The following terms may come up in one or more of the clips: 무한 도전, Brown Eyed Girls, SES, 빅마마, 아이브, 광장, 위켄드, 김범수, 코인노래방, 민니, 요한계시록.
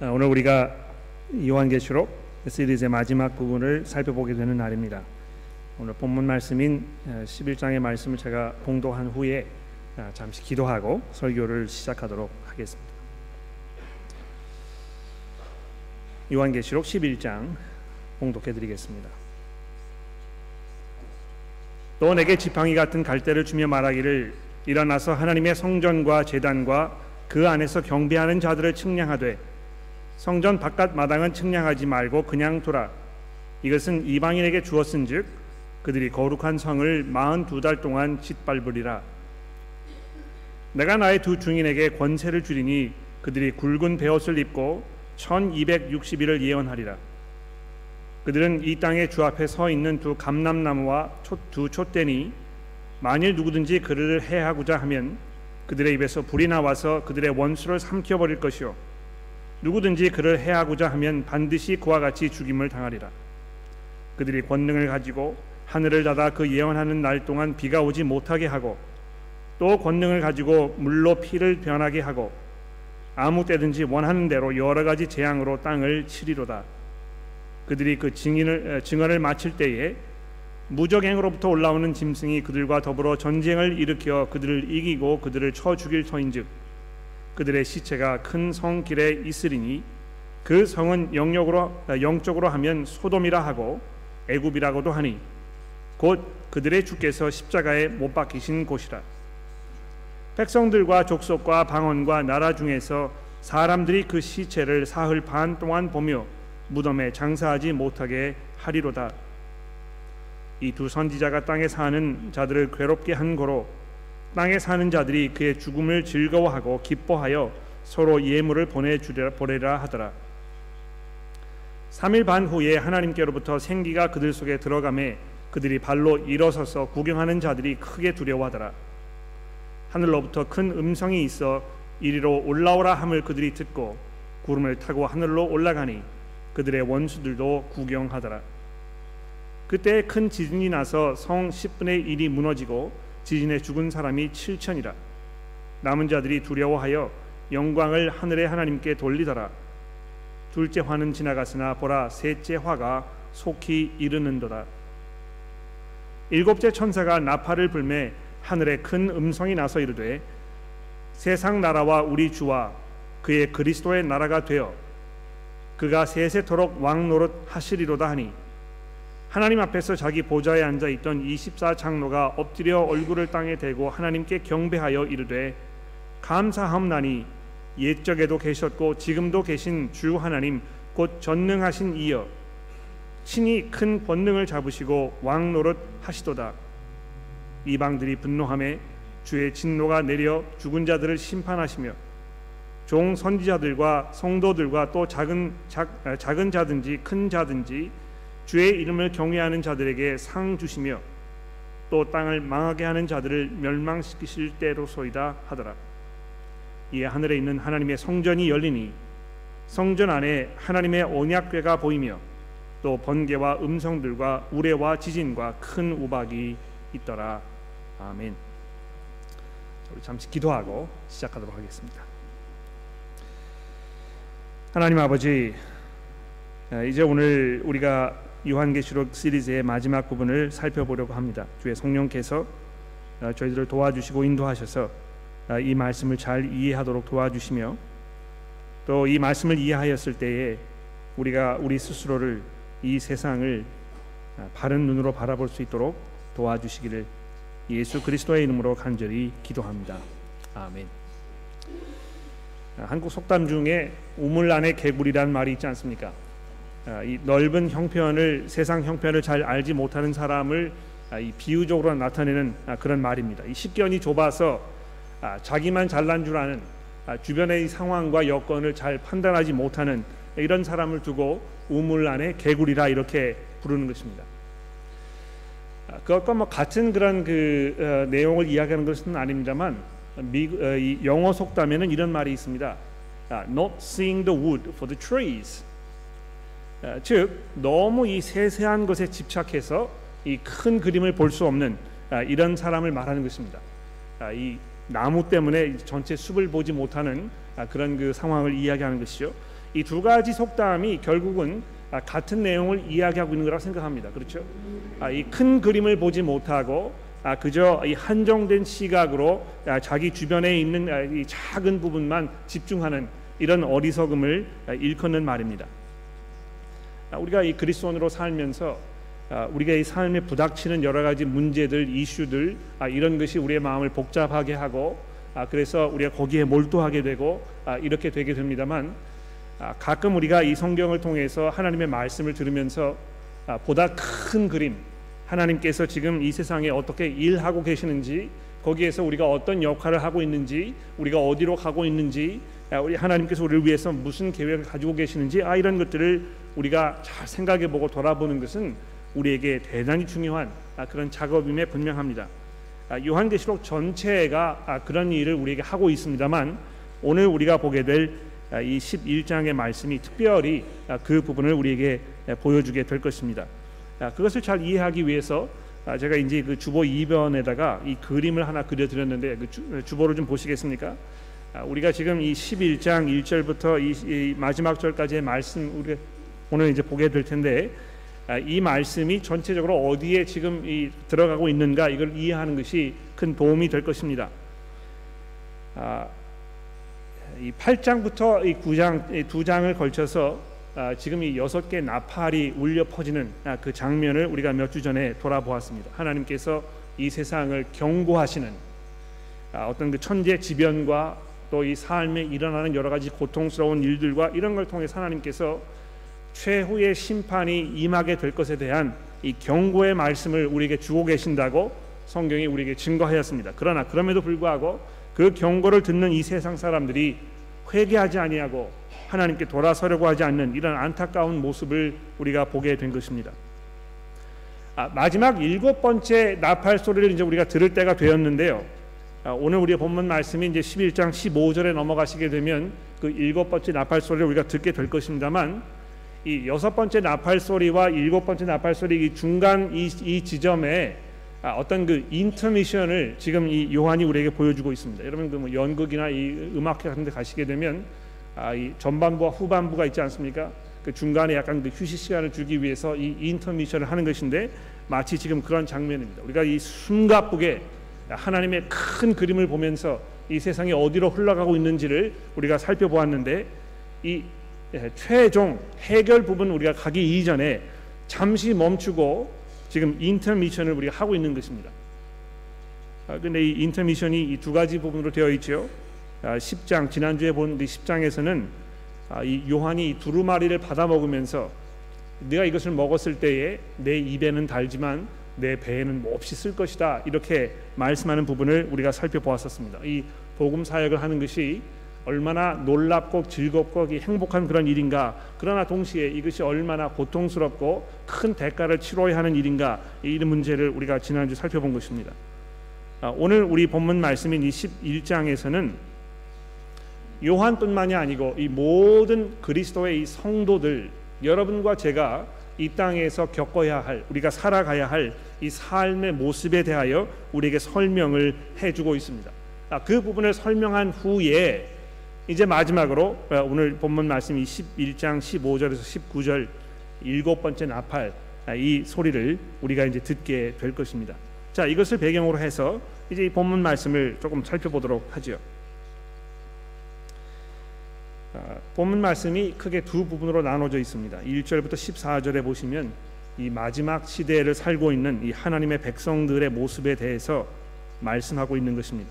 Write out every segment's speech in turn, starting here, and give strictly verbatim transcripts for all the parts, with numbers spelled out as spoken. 오늘 우리가 요한계시록 시리즈의 마지막 부분을 살펴보게 되는 날입니다. 오늘 본문 말씀인 십일 장의 말씀을 제가 봉독한 후에 잠시 기도하고 설교를 시작하도록 하겠습니다. 요한계시록 십일 장 봉독해 드리겠습니다. 또 내게 지팡이 같은 갈대를 주며 말하기를, 일어나서 하나님의 성전과 제단과 그 안에서 경배하는 자들을 측량하되 성전 바깥 마당은 측량하지 말고 그냥 돌아. 이것은 이방인에게 주었은즉 그들이 거룩한 성을 마흔두 달 동안 짓밟으리라. 내가 나의 두 증인에게 권세를 주리니 그들이 굵은 베옷을 입고 천이백육십 일을 예언하리라. 그들은 이 땅의 주 앞에 서 있는 두 감람나무와 두 촛대니, 만일 누구든지 그를 해하고자 하면 그들의 입에서 불이 나와서 그들의 원수를 삼켜버릴 것이요, 누구든지 그를 해하고자 하면 반드시 그와 같이 죽임을 당하리라. 그들이 권능을 가지고 하늘을 닫아 그 예언하는 날 동안 비가 오지 못하게 하고, 또 권능을 가지고 물로 피를 변하게 하고, 아무 때든지 원하는 대로 여러 가지 재앙으로 땅을 치리로다. 그들이 그 증인을, 증언을 마칠 때에 무적행으로부터 올라오는 짐승이 그들과 더불어 전쟁을 일으켜 그들을 이기고 그들을 쳐 죽일 터인즉 그들의 시체가 큰 성길에 있으리니, 그 성은 영역으로, 영적으로 하면 소돔이라 하고 애굽이라고도 하니, 곧 그들의 주께서 십자가에 못 박히신 곳이라. 백성들과 족속과 방언과 나라 중에서 사람들이 그 시체를 사흘 반 동안 보며 무덤에 장사하지 못하게 하리로다. 이 두 선지자가 땅에 사는 자들을 괴롭게 한 고로 땅에 사는 자들이 그의 죽음을 즐거워하고 기뻐하여 서로 예물을 보내주리라 보내라 하더라. 삼 일 반 후에 하나님께로부터 생기가 그들 속에 들어가매 그들이 발로 일어서서 구경하는 자들이 크게 두려워하더라. 하늘로부터 큰 음성이 있어 이리로 올라오라 함을 그들이 듣고 구름을 타고 하늘로 올라가니 그들의 원수들도 구경하더라. 그때 큰 지진이 나서 성 십분의 일이 무너지고 지진에 죽은 사람이 칠천이라. 남은 자들이 두려워하여 영광을 하늘의 하나님께 돌리더라. 둘째 화는 지나갔으나 보라, 셋째 화가 속히 이르는도다. 일곱째 천사가 나팔을 불매 하늘에 큰 음성이 나서 이르되, 세상 나라와 우리 주와 그의 그리스도의 나라가 되어 그가 세세토록 왕 노릇 하시리로다 하니, 하나님 앞에서 자기 보좌에 앉아 있던 이십사 장로가 엎드려 얼굴을 땅에 대고 하나님께 경배하여 이르되, 감사함나니 옛적에도 계셨고 지금도 계신 주 하나님 곧 전능하신 이여, 친히 큰 권능을 잡으시고 왕 노릇 하시도다. 이방들이 분노하며 주의 진노가 내려 죽은 자들을 심판하시며 종 선지자들과 성도들과 또 작은, 작, 작은 자든지 큰 자든지 주의 이름을 경외하는 자들에게 상 주시며 또 땅을 망하게 하는 자들을 멸망시키실 때로소이다 하더라. 이에 하늘에 있는 하나님의 성전이 열리니 성전 안에 하나님의 언약궤가 보이며 또 번개와 음성들과 우레와 지진과 큰 우박이 있더라. 아멘. 우리 잠시 기도하고 시작하도록 하겠습니다. 하나님 아버지, 이제 오늘 우리가 요한계시록 시리즈의 마지막 부분을 살펴보려고 합니다. 주의 성령께서 저희들을 도와주시고 인도하셔서 이 말씀을 잘 이해하도록 도와주시며, 또 이 말씀을 이해하였을 때에 우리가 우리 스스로를, 이 세상을 바른 눈으로 바라볼 수 있도록 도와주시기를 예수 그리스도의 이름으로 간절히 기도합니다. 아멘. 한국 속담 중에 우물 안에 개구리란 말이 있지 않습니까? 이 넓은 형편을, 세상 형편을 잘 알지 못하는 사람을 이 비유적으로 나타내는 그런 말입니다. 이 식견이 좁아서 자기만 잘난 줄 아는, 주변의 상황과 여건을 잘 판단하지 못하는 이런 사람을 두고 우물 안에 개구리라 이렇게 부르는 것입니다. 그것과 뭐 같은 그런 그 내용을 이야기하는 것은 아닙니다만, 미, 이 영어 속담에는 이런 말이 있습니다. Not seeing the wood for the trees. 즉, 너무 이 세세한 것에 집착해서 이 큰 그림을 볼 수 없는 이런 사람을 말하는 것입니다. 이 나무 때문에 전체 숲을 보지 못하는 그런 그 상황을 이야기하는 것이죠. 이 두 가지 속담이 결국은 같은 내용을 이야기하고 있는 거라고 생각합니다. 그렇죠? 이 큰 그림을 보지 못하고 그저 이 한정된 시각으로 자기 주변에 있는 이 작은 부분만 집중하는 이런 어리석음을 일컫는 말입니다. 우리가 이 그리스도인으로 살면서 우리가 이 삶에 부닥치는 여러 가지 문제들, 이슈들, 이런 것이 우리의 마음을 복잡하게 하고 그래서 우리가 거기에 몰두하게 되고 이렇게 되게 됩니다만, 가끔 우리가 이 성경을 통해서 하나님의 말씀을 들으면서 보다 큰 그림, 하나님께서 지금 이 세상에 어떻게 일하고 계시는지, 거기에서 우리가 어떤 역할을 하고 있는지, 우리가 어디로 가고 있는지, 우리 하나님께서 우리를 위해서 무슨 계획을 가지고 계시는지, 아 이런 것들을 우리가 잘 생각해보고 돌아보는 것은 우리에게 대단히 중요한 그런 작업임에 분명합니다. 요한계시록 전체가 그런 일을 우리에게 하고 있습니다만, 오늘 우리가 보게 될 이 십일 장의 말씀이 특별히 그 부분을 우리에게 보여주게 될 것입니다. 그것을 잘 이해하기 위해서 제가 이제 그 주보 이 변에다가 이 그림을 하나 그려드렸는데, 그 주, 주보를 좀 보시겠습니까? 우리가 지금 이 십일 장 일 절부터 이, 이 마지막 절까지의 말씀, 우리가 오늘 이제 보게 될 텐데, 이 말씀이 전체적으로 어디에 지금 이 들어가고 있는가, 이걸 이해하는 것이 큰 도움이 될 것입니다. 이 팔 장부터 이 구 장, 이 두 장을 걸쳐서 지금 이 여섯 개 나팔이 울려 퍼지는 그 장면을 우리가 몇 주 전에 돌아보았습니다. 하나님께서 이 세상을 경고하시는 어떤 그 천재지변과 또 이 삶에 일어나는 여러 가지 고통스러운 일들과 이런 걸 통해 하나님께서 최후의 심판이 임하게 될 것에 대한 이 경고의 말씀을 우리에게 주고 계신다고 성경이 우리에게 증거하였습니다. 그러나 그럼에도 불구하고 그 경고를 듣는 이 세상 사람들이 회개하지 아니하고 하나님께 돌아서려고 하지 않는 이런 안타까운 모습을 우리가 보게 된 것입니다. 아, 마지막 일곱 번째 나팔 소리를 이제 우리가 들을 때가 되었는데요. 아, 오늘 우리의 본문 말씀이 이제 십일 장 십오 절에 넘어가시게 되면 그 일곱 번째 나팔 소리를 우리가 듣게 될 것입니다만, 이 여섯 번째 나팔 소리와 일곱 번째 나팔 소리 이 중간 이, 이 지점에 아, 어떤 그 인터미션을 지금 이 요한이 우리에게 보여주고 있습니다. 여러분 그 뭐 연극이나 이 음악회 같은 데 가시게 되면 아, 이 전반부와 후반부가 있지 않습니까? 그 중간에 약간 그 휴식 시간을 주기 위해서 이 인터미션을 하는 것인데, 마치 지금 그런 장면입니다. 우리가 이 숨가쁘게 하나님의 큰 그림을 보면서 이 세상이 어디로 흘러가고 있는지를 우리가 살펴보았는데, 이 최종 해결 부분 우리가 가기 이전에 잠시 멈추고 지금 인터미션을 우리가 하고 있는 것입니다. 그런데 아, 이 인터미션이 이 두 가지 부분으로 되어 있죠. 아, 십 장, 지난주에 본 십 장에서는 아, 이 요한이 두루마리를 받아 먹으면서 네가 이것을 먹었을 때에 내 입에는 달지만 내 배에는 몹시 쓸 것이다, 이렇게 말씀하는 부분을 우리가 살펴보았었습니다. 이 복음 사역을 하는 것이 얼마나 놀랍고 즐겁고 행복한 그런 일인가, 그러나 동시에 이것이 얼마나 고통스럽고 큰 대가를 치러야 하는 일인가, 이런 문제를 우리가 지난주 살펴본 것입니다. 오늘 우리 본문 말씀인 이 십일 장에서는 요한뿐만이 아니고 이 모든 그리스도의 이 성도들, 여러분과 제가 이 땅에서 겪어야 할, 우리가 살아가야 할 이 삶의 모습에 대하여 우리에게 설명을 해주고 있습니다. 그 부분을 설명한 후에 이제 마지막으로 오늘 본문 말씀이 십일 장 십오 절에서 십구 절 일곱 번째 나팔 이 소리를 우리가 이제 듣게 될 것입니다. 자, 이것을 배경으로 해서 이제 이 본문 말씀을 조금 살펴보도록 하죠. 본문 말씀이 크게 두 부분으로 나눠져 있습니다. 일 절부터 십사 절에 보시면 이 마지막 시대를 살고 있는 이 하나님의 백성들의 모습에 대해서 말씀하고 있는 것입니다.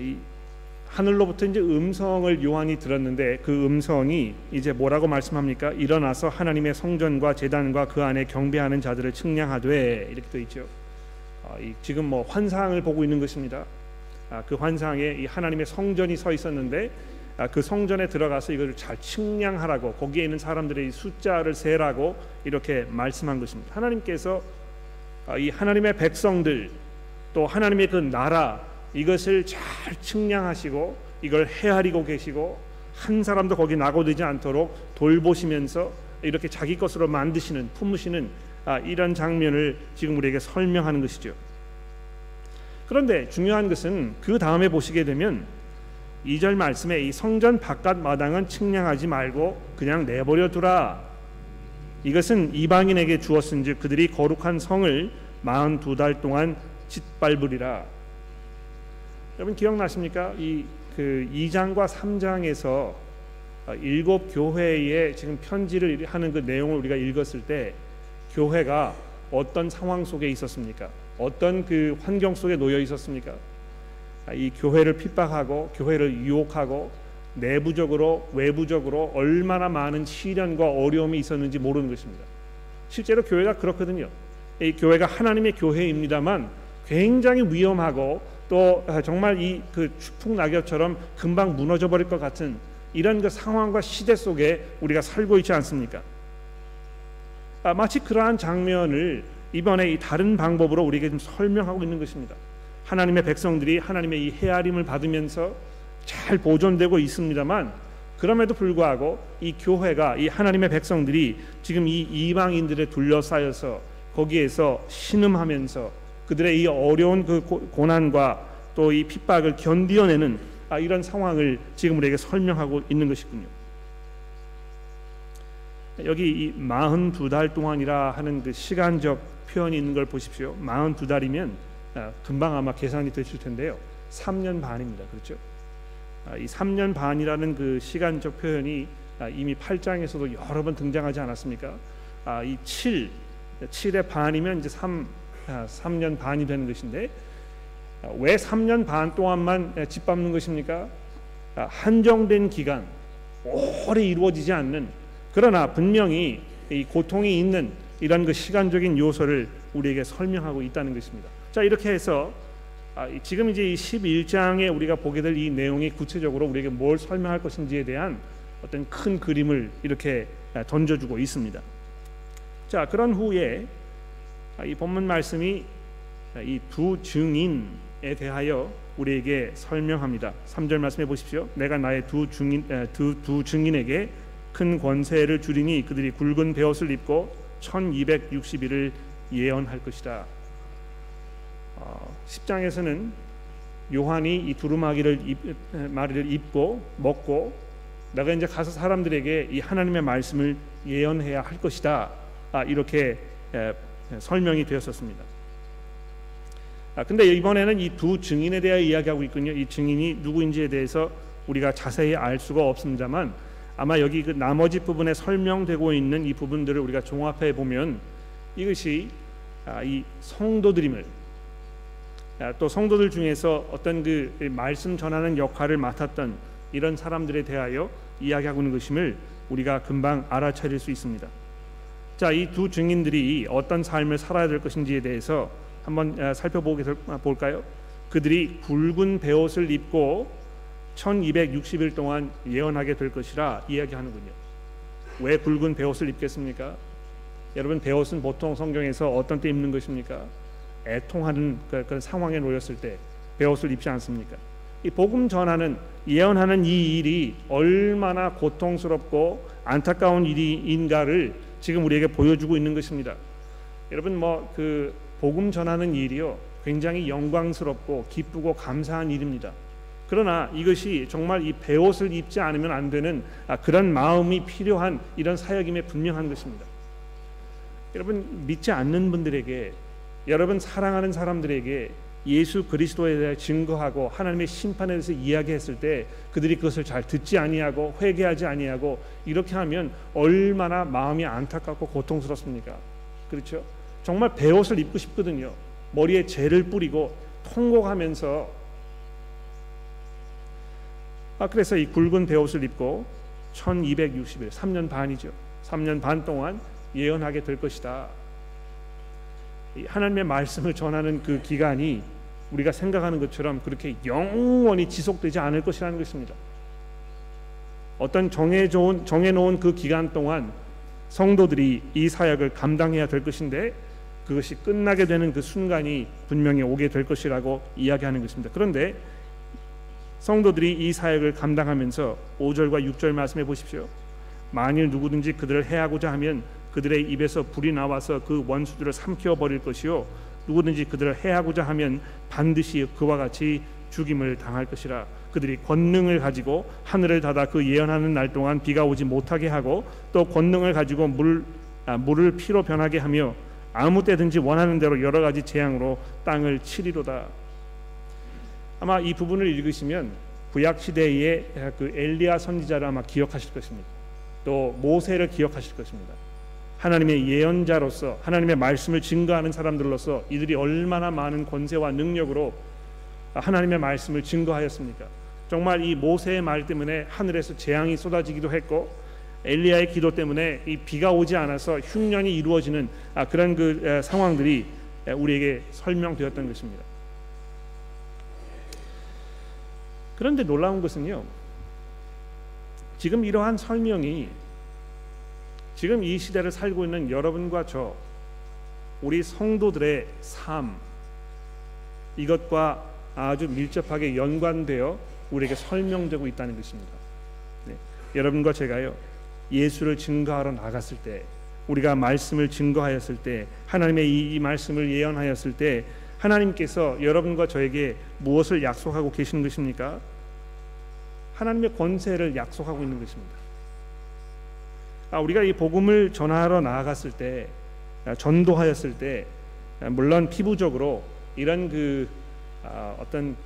이 하늘로부터 이제 음성을 요한이 들었는데, 그 음성이 이제 뭐라고 말씀합니까? 일어나서 하나님의 성전과 제단과 그 안에 경배하는 자들을 측량하되, 이렇게 되어 있죠. 어, 이 지금 뭐 환상을 보고 있는 것입니다. 아, 그 환상에 이 하나님의 성전이 서 있었는데, 아, 그 성전에 들어가서 이걸 잘 측량하라고, 거기에 있는 사람들의 숫자를 세라고 이렇게 말씀한 것입니다. 하나님께서 아, 이 하나님의 백성들, 또 하나님의 그 나라, 이것을 잘 측량하시고 이걸 헤아리고 계시고 한 사람도 거기 낙오되지 않도록 돌보시면서 이렇게 자기 것으로 만드시는, 품으시는 아, 이런 장면을 지금 우리에게 설명하는 것이죠. 그런데 중요한 것은 그 다음에 보시게 되면 이 절 말씀에 이 성전 바깥 마당은 측량하지 말고 그냥 내버려 두라. 이것은 이방인에게 주었은즉 그들이 거룩한 성을 마흔두 달 동안 짓밟으리라. 여러분 기억나십니까? 이 그 이 장과 삼 장에서 일곱 교회에 지금 편지를 하는 그 내용을 우리가 읽었을 때 교회가 어떤 상황 속에 있었습니까? 어떤 그 환경 속에 놓여 있었습니까? 이 교회를 핍박하고 교회를 유혹하고 내부적으로 외부적으로 얼마나 많은 시련과 어려움이 있었는지 모르는 것입니다. 실제로 교회가 그렇거든요. 이 교회가 하나님의 교회입니다만 굉장히 위험하고 또 정말 이 그 추풍 낙엽처럼 금방 무너져 버릴 것 같은 이런 그 상황과 시대 속에 우리가 살고 있지 않습니까? 아, 마치 그러한 장면을 이번에 이 다른 방법으로 우리에게 좀 설명하고 있는 것입니다. 하나님의 백성들이 하나님의 이 헤아림을 받으면서 잘 보존되고 있습니다만 그럼에도 불구하고 이 교회가 이 하나님의 백성들이 지금 이 이방인들에 둘러싸여서 거기에서 신음하면서 그들의 이 어려운 그 고난과 또 이 핍박을 견디어내는 아, 이런 상황을 지금 우리에게 설명하고 있는 것이군요. 여기 이 사십이 달 동안이라 하는 그 시간적 표현이 있는 걸 보십시오. 사십이 달이면 아, 금방 아마 계산이 되실 텐데요. 삼 년 반입니다. 그렇죠? 이 삼 년 반이라는 그 시간적 표현이 이미 팔 장에서도 여러 번 등장하지 않았습니까? 이 칠, 칠의 반이면 이제 삼, 삼 년 반이 되는 것인데 왜 삼 년 반 동안만 짓밟는 것입니까? 한정된 기간, 오래 이루어지지 않는 그러나 분명히 이 고통이 있는 이런 그 시간적인 요소를 우리에게 설명하고 있다는 것입니다. 자, 이렇게 해서 지금 이제 이 십일 장에 우리가 보게 될 이 내용이 구체적으로 우리에게 뭘 설명할 것인지에 대한 어떤 큰 그림을 이렇게 던져주고 있습니다. 자, 그런 후에 이 본문 말씀이 이 두 증인에 대하여 우리에게 설명합니다. 삼 절 말씀해 보십시오. 내가 나의 두 증인 두, 두 증인에게 큰 권세를 주리니 그들이 굵은 베옷을 입고 천이백육십 일을 예언할 것이다. 십 장에서는 요한이 이 두루마기를 입, 마리를 입고 먹고 내가 이제 가서 사람들에게 이 하나님의 말씀을 예언해야 할 것이다. 아, 이렇게 에, 설명이 되었었습니다. 아, 근데 이번에는 이 두 증인에 대해 이야기하고 있군요. 이 증인이 누구인지에 대해서 우리가 자세히 알 수가 없습니다만 아마 여기 그 나머지 부분에 설명되고 있는 이 부분들을 우리가 종합해 보면 이것이 아, 이 성도들임을 또 성도들 중에서 어떤 그 말씀 전하는 역할을 맡았던 이런 사람들에 대하여 이야기하고 있는 것임을 우리가 금방 알아차릴 수 있습니다. 자, 이 두 증인들이 어떤 삶을 살아야 될 것인지에 대해서 한번 살펴볼까요? 그들이 굵은 베옷을 입고 천이백육십 일 동안 예언하게 될 것이라 이야기하는군요. 왜 굵은 베옷을 입겠습니까? 여러분, 베옷은 보통 성경에서 어떤 때 입는 것입니까? 애통하는 그런 상황에 놓였을 때 베옷을 입지 않습니까? 이 복음 전하는 예언하는 이 일이 얼마나 고통스럽고 안타까운 일인가를 지금 우리에게 보여주고 있는 것입니다. 여러분, 뭐 그 복음 전하는 일이요 굉장히 영광스럽고 기쁘고 감사한 일입니다. 그러나 이것이 정말 이 베옷을 입지 않으면 안 되는 아, 그런 마음이 필요한 이런 사역임에 분명한 것입니다. 여러분, 믿지 않는 분들에게 여러분 사랑하는 사람들에게 예수 그리스도에 대해 증거하고 하나님의 심판에 대해서 이야기했을 때 그들이 그것을 잘 듣지 아니하고 회개하지 아니하고 이렇게 하면 얼마나 마음이 안타깝고 고통스럽습니까? 그렇죠? 정말 베옷을 입고 싶거든요. 머리에 재를 뿌리고 통곡하면서. 아, 그래서 이 굵은 베옷을 입고 천이백육십 일, 삼 년 반이죠. 삼 년 반 동안 예언하게 될 것이다. 하나님의 말씀을 전하는 그 기간이 우리가 생각하는 것처럼 그렇게 영원히 지속되지 않을 것이라는 것입니다. 어떤 정해놓은, 정해놓은 그 기간 동안 성도들이 이 사역을 감당해야 될 것인데 그것이 끝나게 되는 그 순간이 분명히 오게 될 것이라고 이야기하는 것입니다. 그런데 성도들이 이 사역을 감당하면서 오 절과 육 절 말씀해 보십시오. 만일 누구든지 그들을 해하고자 하면 그들의 입에서 불이 나와서 그 원수들을 삼켜 버릴 것이요 누구든지 그들을 해하고자 하면 반드시 그와 같이 죽임을 당할 것이라. 그들이 권능을 가지고 하늘을 닫아 그 예언하는 날 동안 비가 오지 못하게 하고, 또 권능을 가지고 물, 아, 물을 피로 변하게 하며 아무 때든지 원하는 대로 여러 가지 재앙으로 땅을 치리로다. 아마 이 부분을 읽으시면 구약 시대의 그 엘리야 선지자를 아마 기억하실 것입니다. 또 모세를 기억하실 것입니다. 하나님의 예언자로서, 하나님의 말씀을 증거하는 사람들로서 이들이 얼마나 많은 권세와 능력으로 하나님의 말씀을 증거하였습니까? 정말 이 모세의 말 때문에 하늘에서 재앙이 쏟아지기도 했고, 엘리야의 기도 때문에 이 비가 오지 않아서 흉년이 이루어지는 그런 그 상황들이 우리에게 설명되었던 것입니다. 그런데 놀라운 것은요, 지금 이러한 설명이 지금 이 시대를 살고 있는 여러분과 저, 우리 성도들의 삶, 이것과 아주 밀접하게 연관되어 우리에게 설명되고 있다는 것입니다. 네, 여러분과 제가요, 예수를 증거하러 나갔을 때, 우리가 말씀을 증거하였을 때, 하나님의 이, 이 말씀을 예언하였을 때, 하나님께서 여러분과 저에게 무엇을 약속하고 계시는 것입니까? 하나님의 권세를 약속하고 있는 것입니다. 아, 우리가 이 복음을 전하러 나아갔을 때, 아, 전도하였을 때, 아, 물론 피부적으로 이런 그 아, 어떤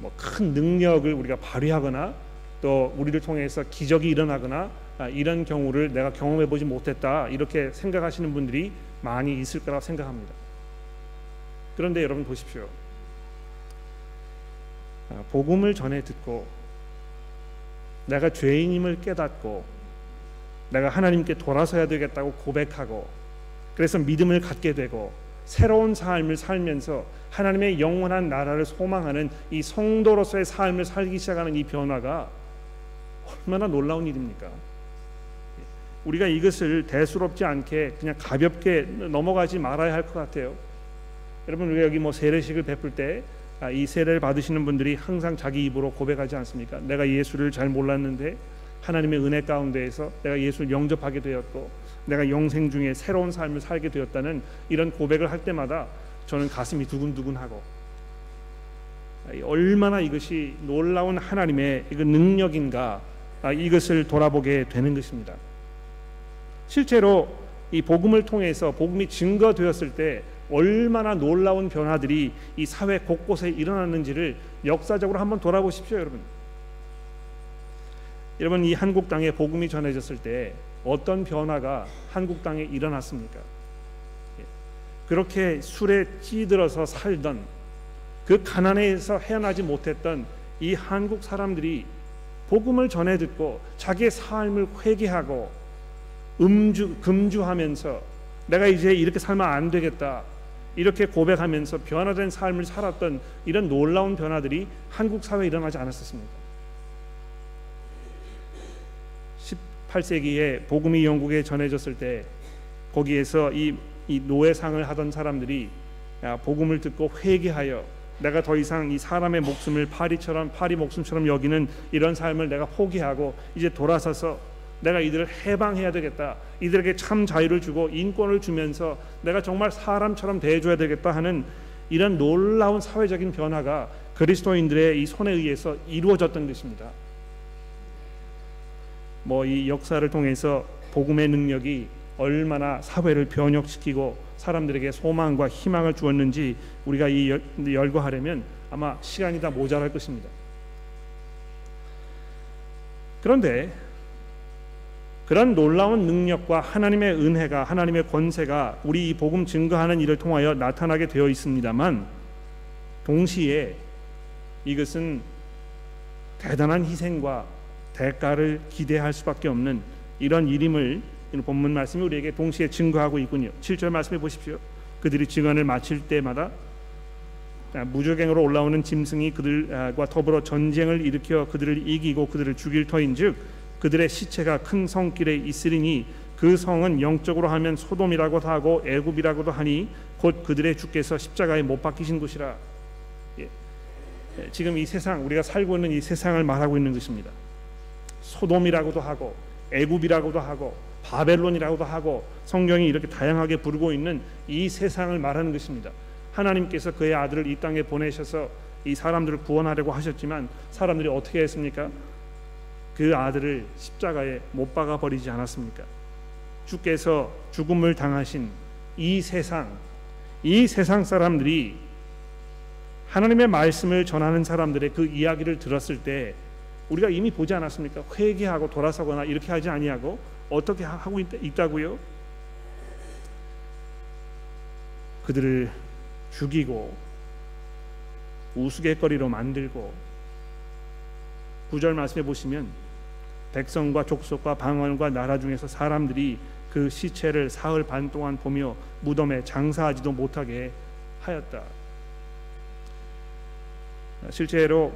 뭐 큰 능력을 우리가 발휘하거나 또 우리를 통해서 기적이 일어나거나, 아, 이런 경우를 내가 경험해 보지 못했다, 이렇게 생각하시는 분들이 많이 있을 거라고 생각합니다. 그런데 여러분 보십시오. 아, 복음을 전해 듣고 내가 죄인임을 깨닫고 내가 하나님께 돌아서야 되겠다고 고백하고, 그래서 믿음을 갖게 되고 새로운 삶을 살면서 하나님의 영원한 나라를 소망하는 이 성도로서의 삶을 살기 시작하는 이 변화가 얼마나 놀라운 일입니까? 우리가 이것을 대수롭지 않게 그냥 가볍게 넘어가지 말아야 할 것 같아요. 여러분, 우리가 여기 뭐 세례식을 베풀 때 이 세례를 받으시는 분들이 항상 자기 입으로 고백하지 않습니까? 내가 예수를 잘 몰랐는데 하나님의 은혜 가운데에서 내가 예수를 영접하게 되었고 내가 영생 중에 새로운 삶을 살게 되었다는 이런 고백을 할 때마다 저는 가슴이 두근두근하고, 얼마나 이것이 놀라운 하나님의 능력인가, 이것을 돌아보게 되는 것입니다. 실제로 이 복음을 통해서 복음이 증거되었을 때 얼마나 놀라운 변화들이 이 사회 곳곳에 일어났는지를 역사적으로 한번 돌아보십시오. 여러분, 여러분, 이 한국 땅에 복음이 전해졌을 때 어떤 변화가 한국 땅에 일어났습니까? 그렇게 술에 찌들어서 살던, 그 가난에서 헤어나지 못했던 이 한국 사람들이 복음을 전해 듣고 자기의 삶을 회개하고 음주, 금주하면서 내가 이제 이렇게 살면 안 되겠다, 이렇게 고백하면서 변화된 삶을 살았던 이런 놀라운 변화들이 한국 사회에 일어나지 않았었습니까? 십팔 세기에 복음이 영국에 전해졌을 때 거기에서 이, 이 노예상을 하던 사람들이 복음을 듣고 회개하여 내가 더 이상 이 사람의 목숨을 파리처럼 파리 목숨처럼 여기는 이런 삶을 내가 포기하고 이제 돌아서서 내가 이들을 해방해야 되겠다, 이들에게 참 자유를 주고 인권을 주면서 내가 정말 사람처럼 대해줘야 되겠다 하는 이런 놀라운 사회적인 변화가 그리스도인들의 이 손에 의해서 이루어졌던 것입니다. 뭐 이 역사를 통해서 복음의 능력이 얼마나 사회를 변혁시키고 사람들에게 소망과 희망을 주었는지 우리가 이 열, 열거하려면 아마 시간이 다 모자랄 것입니다. 그런데 그런 놀라운 능력과 하나님의 은혜가, 하나님의 권세가 우리 이 복음 증거하는 일을 통하여 나타나게 되어 있습니다만, 동시에 이것은 대단한 희생과 대가를 기대할 수밖에 없는 이런 일임을 본문 말씀이 우리에게 동시에 증거하고 있군요. 칠 절 말씀해 보십시오. 그들이 증언을 마칠 때마다 무저갱으로 올라오는 짐승이 그들과 더불어 전쟁을 일으켜 그들을 이기고 그들을 죽일 터인즉 그들의 시체가 큰 성길에 있으리니 그 성은 영적으로 하면 소돔이라고도 하고 애굽이라고도 하니 곧 그들의 주께서 십자가에 못 박히신 곳이라. 예. 지금 이 세상, 우리가 살고 있는 이 세상을 말하고 있는 것입니다. 소돔이라고도 하고 애굽이라고도 하고 바벨론이라고도 하고 성경이 이렇게 다양하게 부르고 있는 이 세상을 말하는 것입니다. 하나님께서 그의 아들을 이 땅에 보내셔서 이 사람들을 구원하려고 하셨지만 사람들이 어떻게 했습니까? 그 아들을 십자가에 못 박아버리지 않았습니까? 주께서 죽음을 당하신 이 세상, 이 세상 사람들이 하나님의 말씀을 전하는 사람들의 그 이야기를 들었을 때 우리가 이미 보지 않았습니까? 회개하고 돌아서거나 이렇게 하지 아니하고 어떻게 하고 있다고요? 그들을 죽이고 우스갯거리로 만들고, 구절 말씀해 보시면 백성과 족속과 방언과 나라 중에서 사람들이 그 시체를 사흘 반 동안 보며 무덤에 장사하지도 못하게 하였다. 실제로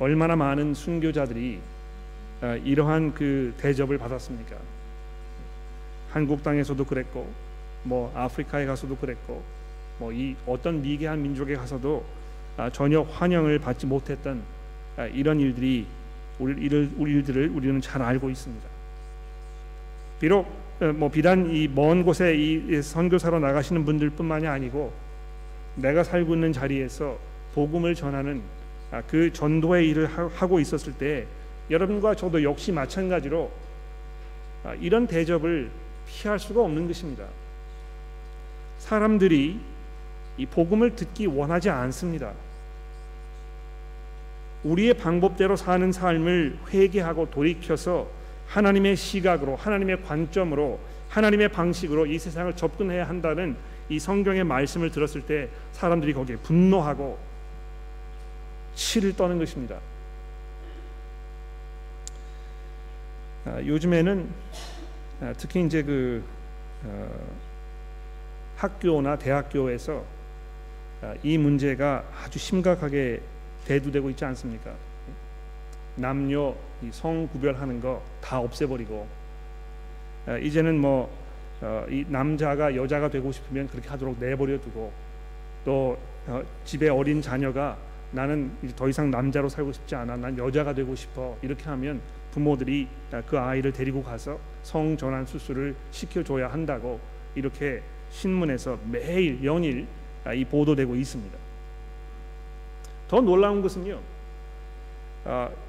얼마나 많은 순교자들이 이러한 그 대접을 받았습니까? 한국 땅에서도 그랬고, 뭐 아프리카에 가서도 그랬고, 뭐 이 어떤 미개한 민족에 가서도 전혀 환영을 받지 못했던 이런 일들이 우리 일을 일들을 우리는 잘 알고 있습니다. 비록 뭐 비단 이 먼 곳에 이 선교사로 나가시는 분들뿐만이 아니고 내가 살고 있는 자리에서 복음을 전하는 그 전도의 일을 하고 있었을 때 여러분과 저도 역시 마찬가지로 이런 대접을 피할 수가 없는 것입니다. 사람들이 이 복음을 듣기 원하지 않습니다. 우리의 방법대로 사는 삶을 회개하고 돌이켜서 하나님의 시각으로, 하나님의 관점으로, 하나님의 방식으로 이 세상을 접근해야 한다는 이 성경의 말씀을 들었을 때 사람들이 거기에 분노하고 치를 떠는 것입니다. 아, 요즘에는 아, 특히 이제 그 어, 학교나 대학교에서 아, 이 문제가 아주 심각하게 대두되고 있지 않습니까? 남녀 이 성구별하는 거 다 없애버리고 아, 이제는 뭐 어, 이 남자가 여자가 되고 싶으면 그렇게 하도록 내버려 두고, 또 어, 집에 어린 자녀가 나는 더 이상 남자로 살고 싶지 않아, 난 여자가 되고 싶어, 이렇게 하면 부모들이 그 아이를 데리고 가서 성전환 수술을 시켜줘야 한다고 이렇게 신문에서 매일 연일 이 보도되고 있습니다. 더 놀라운 것은요,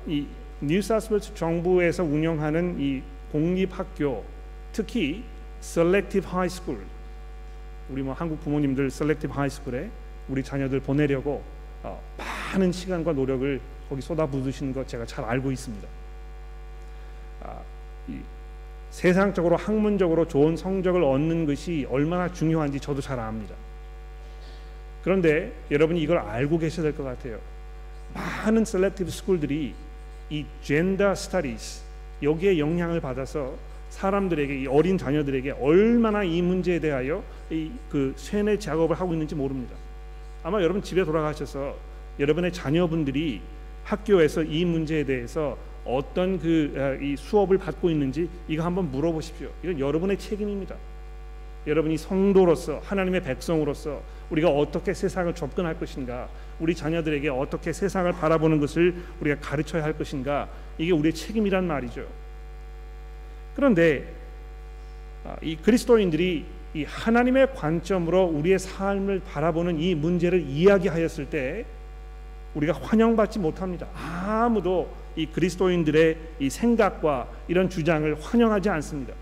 이 뉴사우스웨일스 정부에서 운영하는 이 공립학교, 특히 Selective High School, 우리 뭐 한국 부모님들 Selective High School에 우리 자녀들 보내려고 어, 많은 시간과 노력을 거기 쏟아부으시는 것 제가 잘 알고 있습니다. 아, 이 세상적으로 학문적으로 좋은 성적을 얻는 것이 얼마나 중요한지 저도 잘 압니다. 그런데 여러분이 이걸 알고 계셔야 될 것 같아요. 많은 셀렉티브 스쿨들이 이 젠더 스터디스, 여기에 영향을 받아서 사람들에게, 이 어린 자녀들에게 얼마나 이 문제에 대하여 이, 그 세뇌 작업을 하고 있는지 모릅니다. 아마 여러분 집에 돌아가셔서 여러분의 자녀분들이 학교에서 이 문제에 대해서 어떤 그 이 수업을 받고 있는지 이거 한번 물어보십시오. 이건 여러분의 책임입니다. 여러분이 성도로서, 하나님의 백성으로서 우리가 어떻게 세상을 접근할 것인가, 우리 자녀들에게 어떻게 세상을 바라보는 것을 우리가 가르쳐야 할 것인가, 이게 우리의 책임이란 말이죠. 그런데 이 그리스도인들이 이 하나님의 관점으로 우리의 삶을 바라보는 이 문제를 이야기하였을 때 우리가 환영받지 못합니다. 아무도 이 그리스도인들의 이 생각과 이런 주장을 환영하지 않습니다.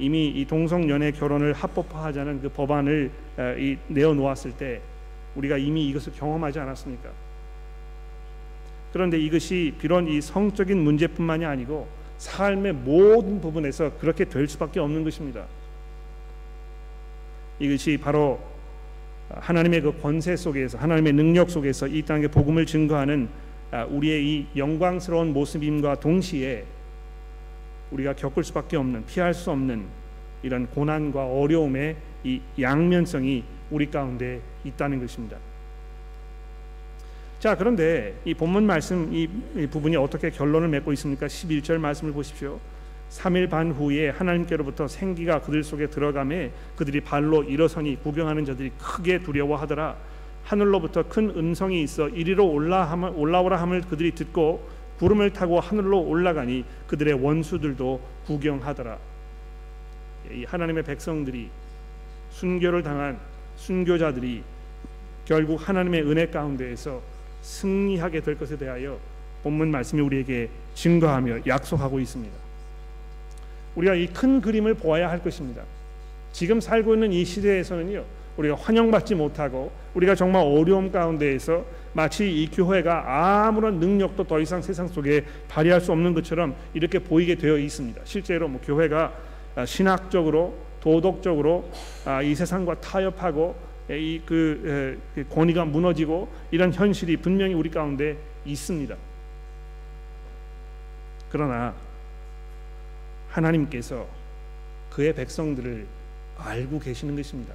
이미 이 동성연애 결혼을 합법화하자는 그 법안을 이 내어놓았을 때 우리가 이미 이것을 경험하지 않았습니까? 그런데 이것이 비록 이 성적인 문제뿐만이 아니고 삶의 모든 부분에서 그렇게 될 수밖에 없는 것입니다. 이것이 바로 하나님의 그 권세 속에서, 하나님의 능력 속에서 이 땅의 복음을 증거하는 우리의 이 영광스러운 모습임과 동시에 우리가 겪을 수밖에 없는, 피할 수 없는 이런 고난과 어려움의 이 양면성이 우리 가운데 있다는 것입니다. 자, 그런데 이 본문 말씀 이 부분이 어떻게 결론을 맺고 있습니까? 십일 절 말씀을 보십시오. 삼 일 반 후에 하나님께로부터 생기가 그들 속에 들어가매 그들이 발로 일어서니 구경하는 자들이 크게 두려워하더라. 하늘로부터 큰 음성이 있어 이리로 올라오라 함을 그들이 듣고 구름을 타고 하늘로 올라가니 그들의 원수들도 구경하더라. 이 하나님의 백성들이, 순교를 당한 순교자들이 결국 하나님의 은혜 가운데에서 승리하게 될 것에 대하여 본문 말씀이 우리에게 증거하며 약속하고 있습니다. 우리가 이 큰 그림을 보아야 할 것입니다. 지금 살고 있는 이 시대에서는요, 우리가 환영받지 못하고 우리가 정말 어려움 가운데에서 마치 이 교회가 아무런 능력도 더 이상 세상 속에 발휘할 수 없는 것처럼 이렇게 보이게 되어 있습니다. 실제로 뭐 교회가 신학적으로 도덕적으로 이 세상과 타협하고 이 그 권위가 무너지고 이런 현실이 분명히 우리 가운데 있습니다. 그러나 하나님께서 그의 백성들을 알고 계시는 것입니다.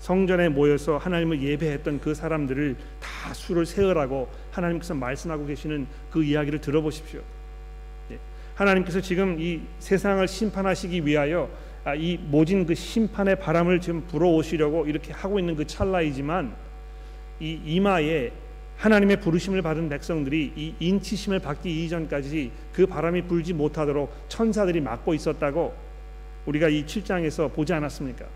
성전에 모여서 하나님을 예배했던 그 사람들을 다 수를 세으라고 하나님께서 말씀하고 계시는 그 이야기를 들어보십시오. 하나님께서 지금 이 세상을 심판하시기 위하여 이 모진 그 심판의 바람을 지금 불어오시려고 이렇게 하고 있는 그 찰나이지만, 이 이마에 하나님의 부르심을 받은 백성들이 이 인치심을 받기 이전까지 그 바람이 불지 못하도록 천사들이 막고 있었다고 우리가 이 칠 장에서 보지 않았습니까?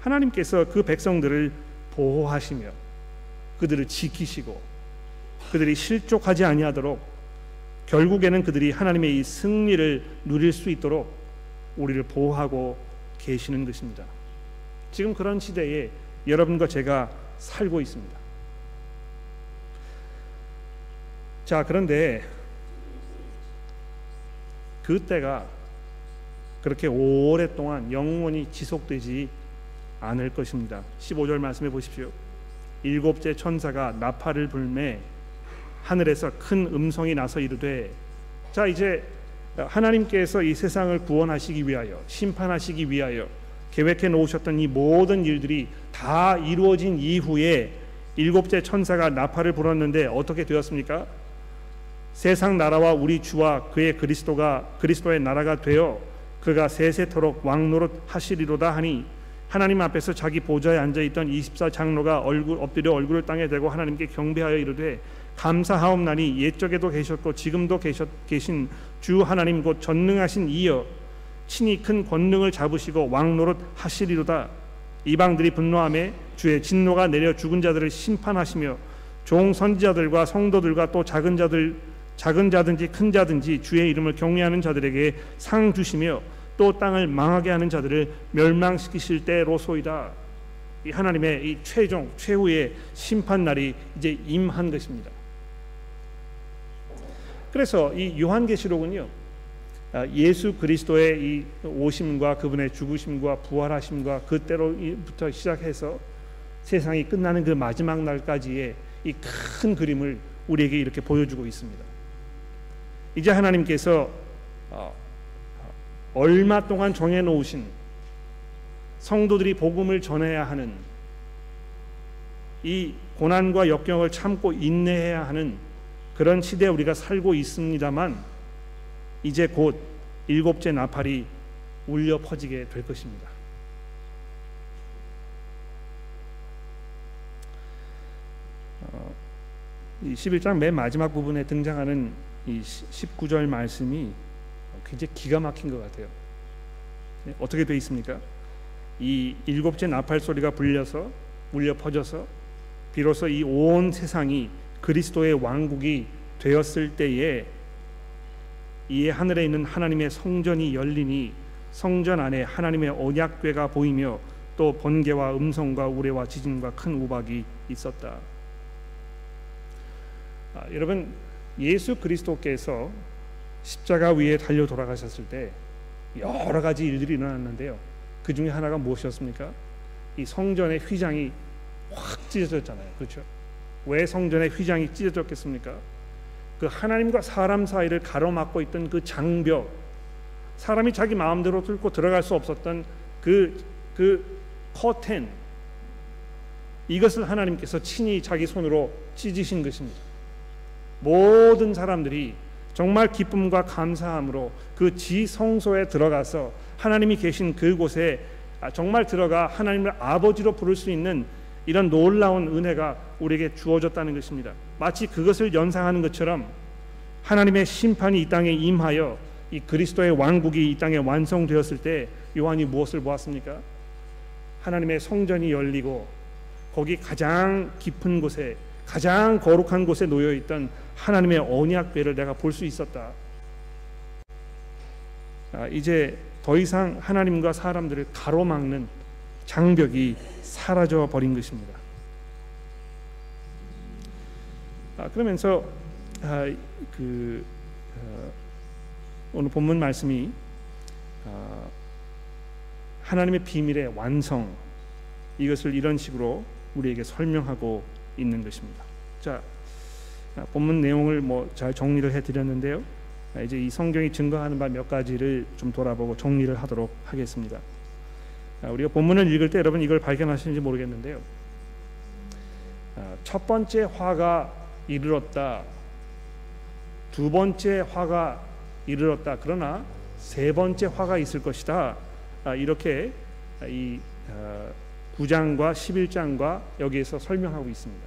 하나님께서 그 백성들을 보호하시며 그들을 지키시고 그들이 실족하지 아니하도록, 결국에는 그들이 하나님의 이 승리를 누릴 수 있도록 우리를 보호하고 계시는 것입니다. 지금 그런 시대에 여러분과 제가 살고 있습니다. 자, 그런데 그 때가 그렇게 오랫동안 영원히 지속되지 않을 것입니다. 십오 절 말씀해 보십시오. 일곱째 천사가 나팔을 불매 하늘에서 큰 음성이 나서 이르되, 자 이제 하나님께서 이 세상을 구원하시기 위하여 심판하시기 위하여 계획해 놓으셨던 이 모든 일들이 다 이루어진 이후에 일곱째 천사가 나팔을 불었는데 어떻게 되었습니까? 세상 나라와 우리 주와 그의 그리스도가 그리스도의 나라가 되어 그가 세세토록 왕노릇 하시리로다 하니, 하나님 앞에서 자기 보좌에 앉아있던 이십사 장로가 얼굴, 엎드려 얼굴을 땅에 대고 하나님께 경배하여 이르되, 감사하옵나니 옛적에도 계셨고 지금도 계셨, 계신 주 하나님 곧 전능하신 이여 친히 큰 권능을 잡으시고 왕노릇 하시리로다. 이방들이 분노하며 주의 진노가 내려 죽은 자들을 심판하시며 종 선지자들과 성도들과 또 작은 자들, 작은 자든지 큰 자든지 주의 이름을 경외하는 자들에게 상 주시며 또 땅을 망하게 하는 자들을 멸망시키실 때로소이다. 이 하나님의 이 최종 최후의 심판 날이 이제 임한 것입니다. 그래서 이 요한계시록은요, 예수 그리스도의 이 오심과 그분의 죽으심과 부활하심과 그때로부터 시작해서 세상이 끝나는 그 마지막 날까지의 이 큰 그림을 우리에게 이렇게 보여주고 있습니다. 이제 하나님께서 얼마 동안 정해놓으신 성도들이 복음을 전해야 하는 이 고난과 역경을 참고 인내해야 하는 그런 시대에 우리가 살고 있습니다만, 이제 곧 일곱째 나팔이 울려 퍼지게 될 것입니다. 이 십일 장 맨 마지막 부분에 등장하는 이 십구 절 말씀이 굉장히 기가 막힌 것 같아요. 어떻게 돼 있습니까? 이 일곱째 나팔 소리가 불려서 울려 퍼져서 비로소 이 온 세상이 그리스도의 왕국이 되었을 때에 이 하늘에 있는 하나님의 성전이 열리니 성전 안에 하나님의 언약궤가 보이며 또 번개와 음성과 우레와 지진과 큰 우박이 있었다. 아, 여러분, 예수 그리스도께서 십자가 위에 달려 돌아가셨을 때 여러 가지 일들이 일어났는데요, 그 중에 하나가 무엇이었습니까? 이 성전의 휘장이 확 찢어졌잖아요. 그렇죠? 왜 성전의 휘장이 찢어졌겠습니까? 그 하나님과 사람 사이를 가로막고 있던 그 장벽, 사람이 자기 마음대로 뚫고 들어갈 수 없었던 그, 그 커튼, 이것을 하나님께서 친히 자기 손으로 찢으신 것입니다. 모든 사람들이 정말 기쁨과 감사함으로 그 지성소에 들어가서 하나님이 계신 그곳에 정말 들어가 하나님을 아버지로 부를 수 있는 이런 놀라운 은혜가 우리에게 주어졌다는 것입니다. 마치 그것을 연상하는 것처럼 하나님의 심판이 이 땅에 임하여 이 그리스도의 왕국이 이 땅에 완성되었을 때 요한이 무엇을 보았습니까? 하나님의 성전이 열리고 거기 가장 깊은 곳에, 가장 거룩한 곳에 놓여있던 하나님의 언약궤를 내가 볼 수 있었다. 아, 이제 더 이상 하나님과 사람들을 가로막는 장벽이 사라져 버린 것입니다. 아, 그러면서 아, 그, 어, 오늘 본문 말씀이 어, 하나님의 비밀의 완성, 이것을 이런 식으로 우리에게 설명하고 있는 것입니다. 자, 본문 내용을 뭐 잘 정리를 해드렸는데요. 이제 이 성경이 증거하는 바 몇 가지를 좀 돌아보고 정리를 하도록 하겠습니다. 우리가 본문을 읽을 때 여러분 이걸 발견하시는지 모르겠는데요, 첫 번째 화가 이르렀다, 두 번째 화가 이르렀다, 그러나 세 번째 화가 있을 것이다, 이렇게 이 구 장과 십일 장과 여기에서 설명하고 있습니다.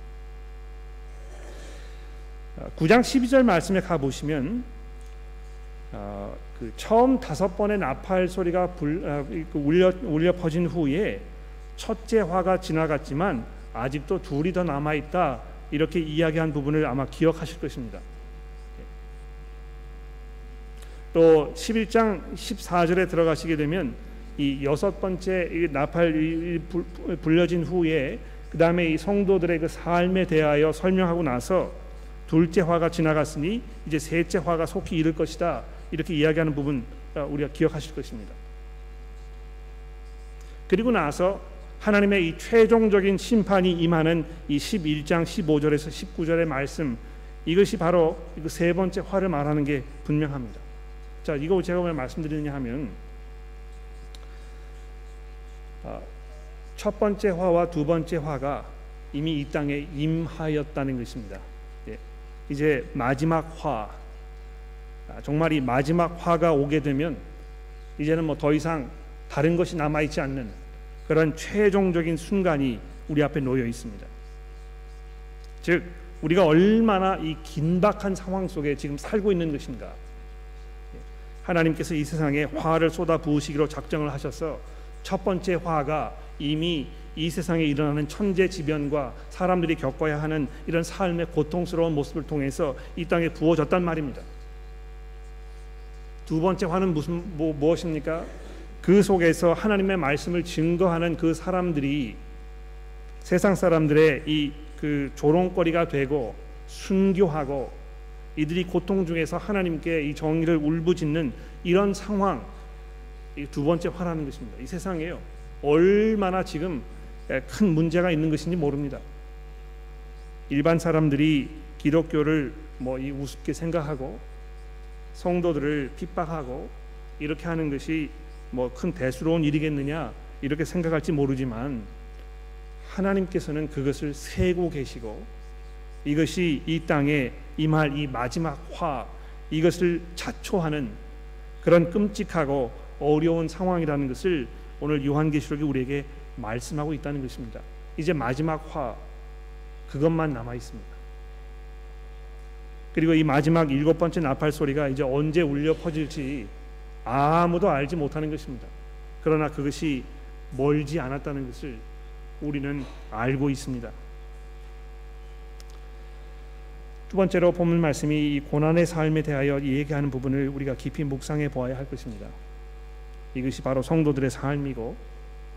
구 장 십이 절 말씀에 가보시면 어, 그 처음 다섯 번의 나팔 소리가 불, 어, 울려, 울려 퍼진 후에 첫째 화가 지나갔지만 아직도 둘이 더 남아있다, 이렇게 이야기한 부분을 아마 기억하실 것입니다. 또 십일 장 십사 절에 들어가시게 되면 이 여섯 번째 이 나팔이 불려진 후에 그 다음에 이 성도들의 그 삶에 대하여 설명하고 나서 둘째 화가 지나갔으니 이제 셋째 화가 속히 이를 것이다, 이렇게 이야기하는 부분 우리가 기억하실 것입니다. 그리고 나서 하나님의 이 최종적인 심판이 임하는 이 십일 장 십오 절에서 십구 절의 말씀, 이것이 바로 그 세 번째 화를 말하는 게 분명합니다. 자, 이거 제가 왜 말씀드리느냐 하면 첫 번째 화와 두 번째 화가 이미 이 땅에 임하였다는 것입니다. 이제 마지막 화, 정말 이 마지막 화가 오게 되면 이제는 뭐 더 이상 다른 것이 남아있지 않는 그런 최종적인 순간이 우리 앞에 놓여 있습니다. 즉 우리가 얼마나 이 긴박한 상황 속에 지금 살고 있는 것인가. 하나님께서 이 세상에 화를 쏟아 부으시기로 작정을 하셔서 첫 번째 화가 이미 이 세상에 일어나는 천재지변과 사람들이 겪어야 하는 이런 삶의 고통스러운 모습을 통해서 이 땅에 부어졌단 말입니다. 두 번째 화는 무슨 뭐, 무엇입니까? 그 속에서 하나님의 말씀을 증거하는 그 사람들이 세상 사람들의 이 그 조롱거리가 되고 순교하고 이들이 고통 중에서 하나님께 이 정의를 울부짖는 이런 상황, 이 두 번째 화라는 것입니다. 이 세상에요, 얼마나 지금 큰 문제가 있는 것인지 모릅니다. 일반 사람들이 기독교를 뭐 이 우습게 생각하고 성도들을 핍박하고 이렇게 하는 것이 뭐 큰 대수로운 일이겠느냐 이렇게 생각할지 모르지만 하나님께서는 그것을 세고 계시고 이것이 이 땅에 임할 이 마지막 화, 이것을 자초하는 그런 끔찍하고 어려운 상황이라는 것을 오늘 요한계시록이 우리에게 말씀하고 있다는 것입니다. 이제 마지막 화, 그것만 남아 있습니다. 그리고 이 마지막 일곱 번째 나팔 소리가 이제 언제 울려 퍼질지 아무도 알지 못하는 것입니다. 그러나 그것이 멀지 않았다는 것을 우리는 알고 있습니다. 두 번째로 본문 말씀이 이 고난의 삶에 대하여 얘기하는 부분을 우리가 깊이 묵상해 보아야 할 것입니다. 이것이 바로 성도들의 삶이고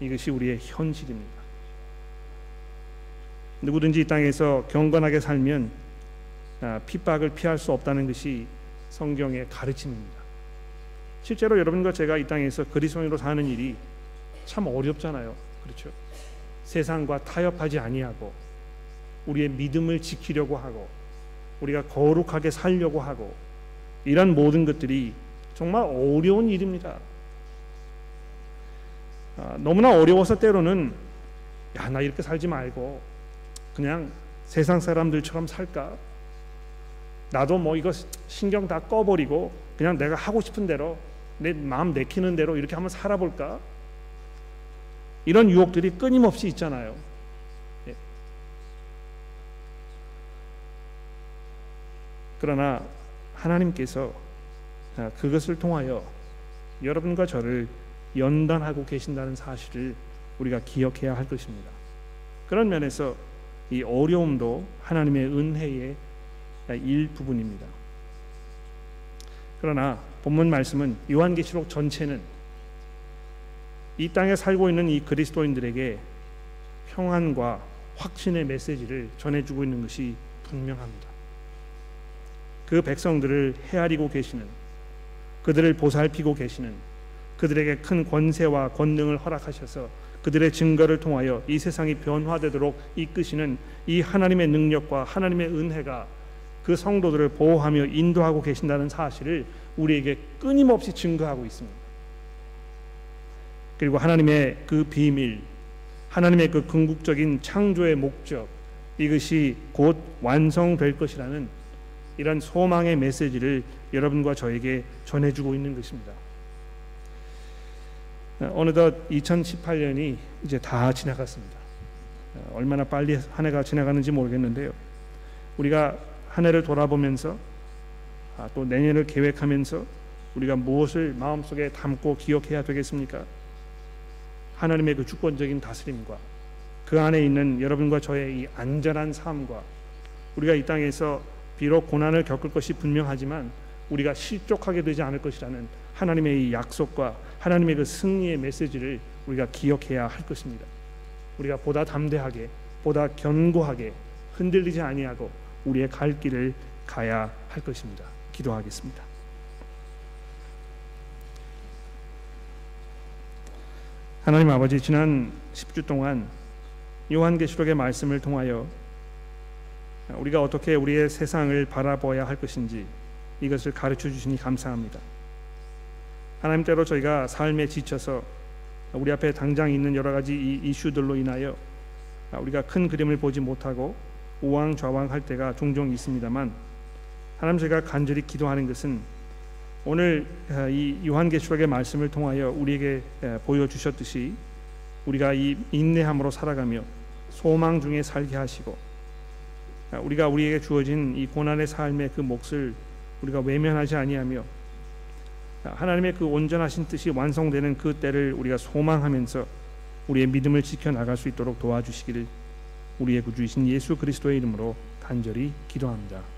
이것이 우리의 현실입니다. 누구든지 이 땅에서 경건하게 살면 핍박을 피할 수 없다는 것이 성경의 가르침입니다. 실제로 여러분과 제가 이 땅에서 그리스도인으로 사는 일이 참 어렵잖아요. 그렇죠? 세상과 타협하지 아니하고 우리의 믿음을 지키려고 하고 우리가 거룩하게 살려고 하고 이런 모든 것들이 정말 어려운 일입니다. 아, 너무나 어려워서 때로는 야, 나 이렇게 살지 말고 그냥 세상 사람들처럼 살까? 나도 뭐 이거 신경 다 꺼버리고 그냥 내가 하고 싶은 대로 내 마음 내키는 대로 이렇게 한번 살아볼까? 이런 유혹들이 끊임없이 있잖아요. 예. 그러나 하나님께서 그것을 통하여 여러분과 저를 연단하고 계신다는 사실을 우리가 기억해야 할 것입니다. 그런 면에서 이 어려움도 하나님의 은혜의 일부분입니다. 그러나 본문 말씀은 요한계시록 전체는 이 땅에 살고 있는 이 그리스도인들에게 평안과 확신의 메시지를 전해주고 있는 것이 분명합니다. 그 백성들을 헤아리고 계시는, 그들을 보살피고 계시는, 그들에게 큰 권세와 권능을 허락하셔서 그들의 증거를 통하여 이 세상이 변화되도록 이끄시는 이 하나님의 능력과 하나님의 은혜가 그 성도들을 보호하며 인도하고 계신다는 사실을 우리에게 끊임없이 증거하고 있습니다. 그리고 하나님의 그 비밀, 하나님의 그 궁극적인 창조의 목적, 이것이 곧 완성될 것이라는 이런 소망의 메시지를 여러분과 저에게 전해주고 있는 것입니다. 어느덧 이천십팔 년이 이제 다 지나갔습니다. 얼마나 빨리 한 해가 지나가는지 모르겠는데요, 우리가 한 해를 돌아보면서 또 내년을 계획하면서 우리가 무엇을 마음속에 담고 기억해야 되겠습니까? 하나님의 그 주권적인 다스림과 그 안에 있는 여러분과 저의 이 안전한 삶과, 우리가 이 땅에서 비록 고난을 겪을 것이 분명하지만 우리가 실족하게 되지 않을 것이라는 하나님의 이 약속과 하나님의 그 승리의 메시지를 우리가 기억해야 할 것입니다. 우리가 보다 담대하게, 보다 견고하게, 흔들리지 아니하고 우리의 갈 길을 가야 할 것입니다. 기도하겠습니다. 하나님 아버지, 지난 십 주 동안 요한계시록의 말씀을 통하여 우리가 어떻게 우리의 세상을 바라봐야 할 것인지 이것을 가르쳐 주시니 감사합니다. 하나님, 때로 저희가 삶에 지쳐서 우리 앞에 당장 있는 여러 가지 이 이슈들로 인하여 우리가 큰 그림을 보지 못하고 우왕좌왕할 때가 종종 있습니다만, 하나님, 저희가 간절히 기도하는 것은 오늘 이 요한계시록의 말씀을 통하여 우리에게 보여주셨듯이 우리가 이 인내함으로 살아가며 소망 중에 살게 하시고, 우리가 우리에게 주어진 이 고난의 삶의 그 몫을 우리가 외면하지 아니하며 하나님의 그 온전하신 뜻이 완성되는 그 때를 우리가 소망하면서 우리의 믿음을 지켜나갈 수 있도록 도와주시기를 우리의 구주이신 예수 그리스도의 이름으로 간절히 기도합니다.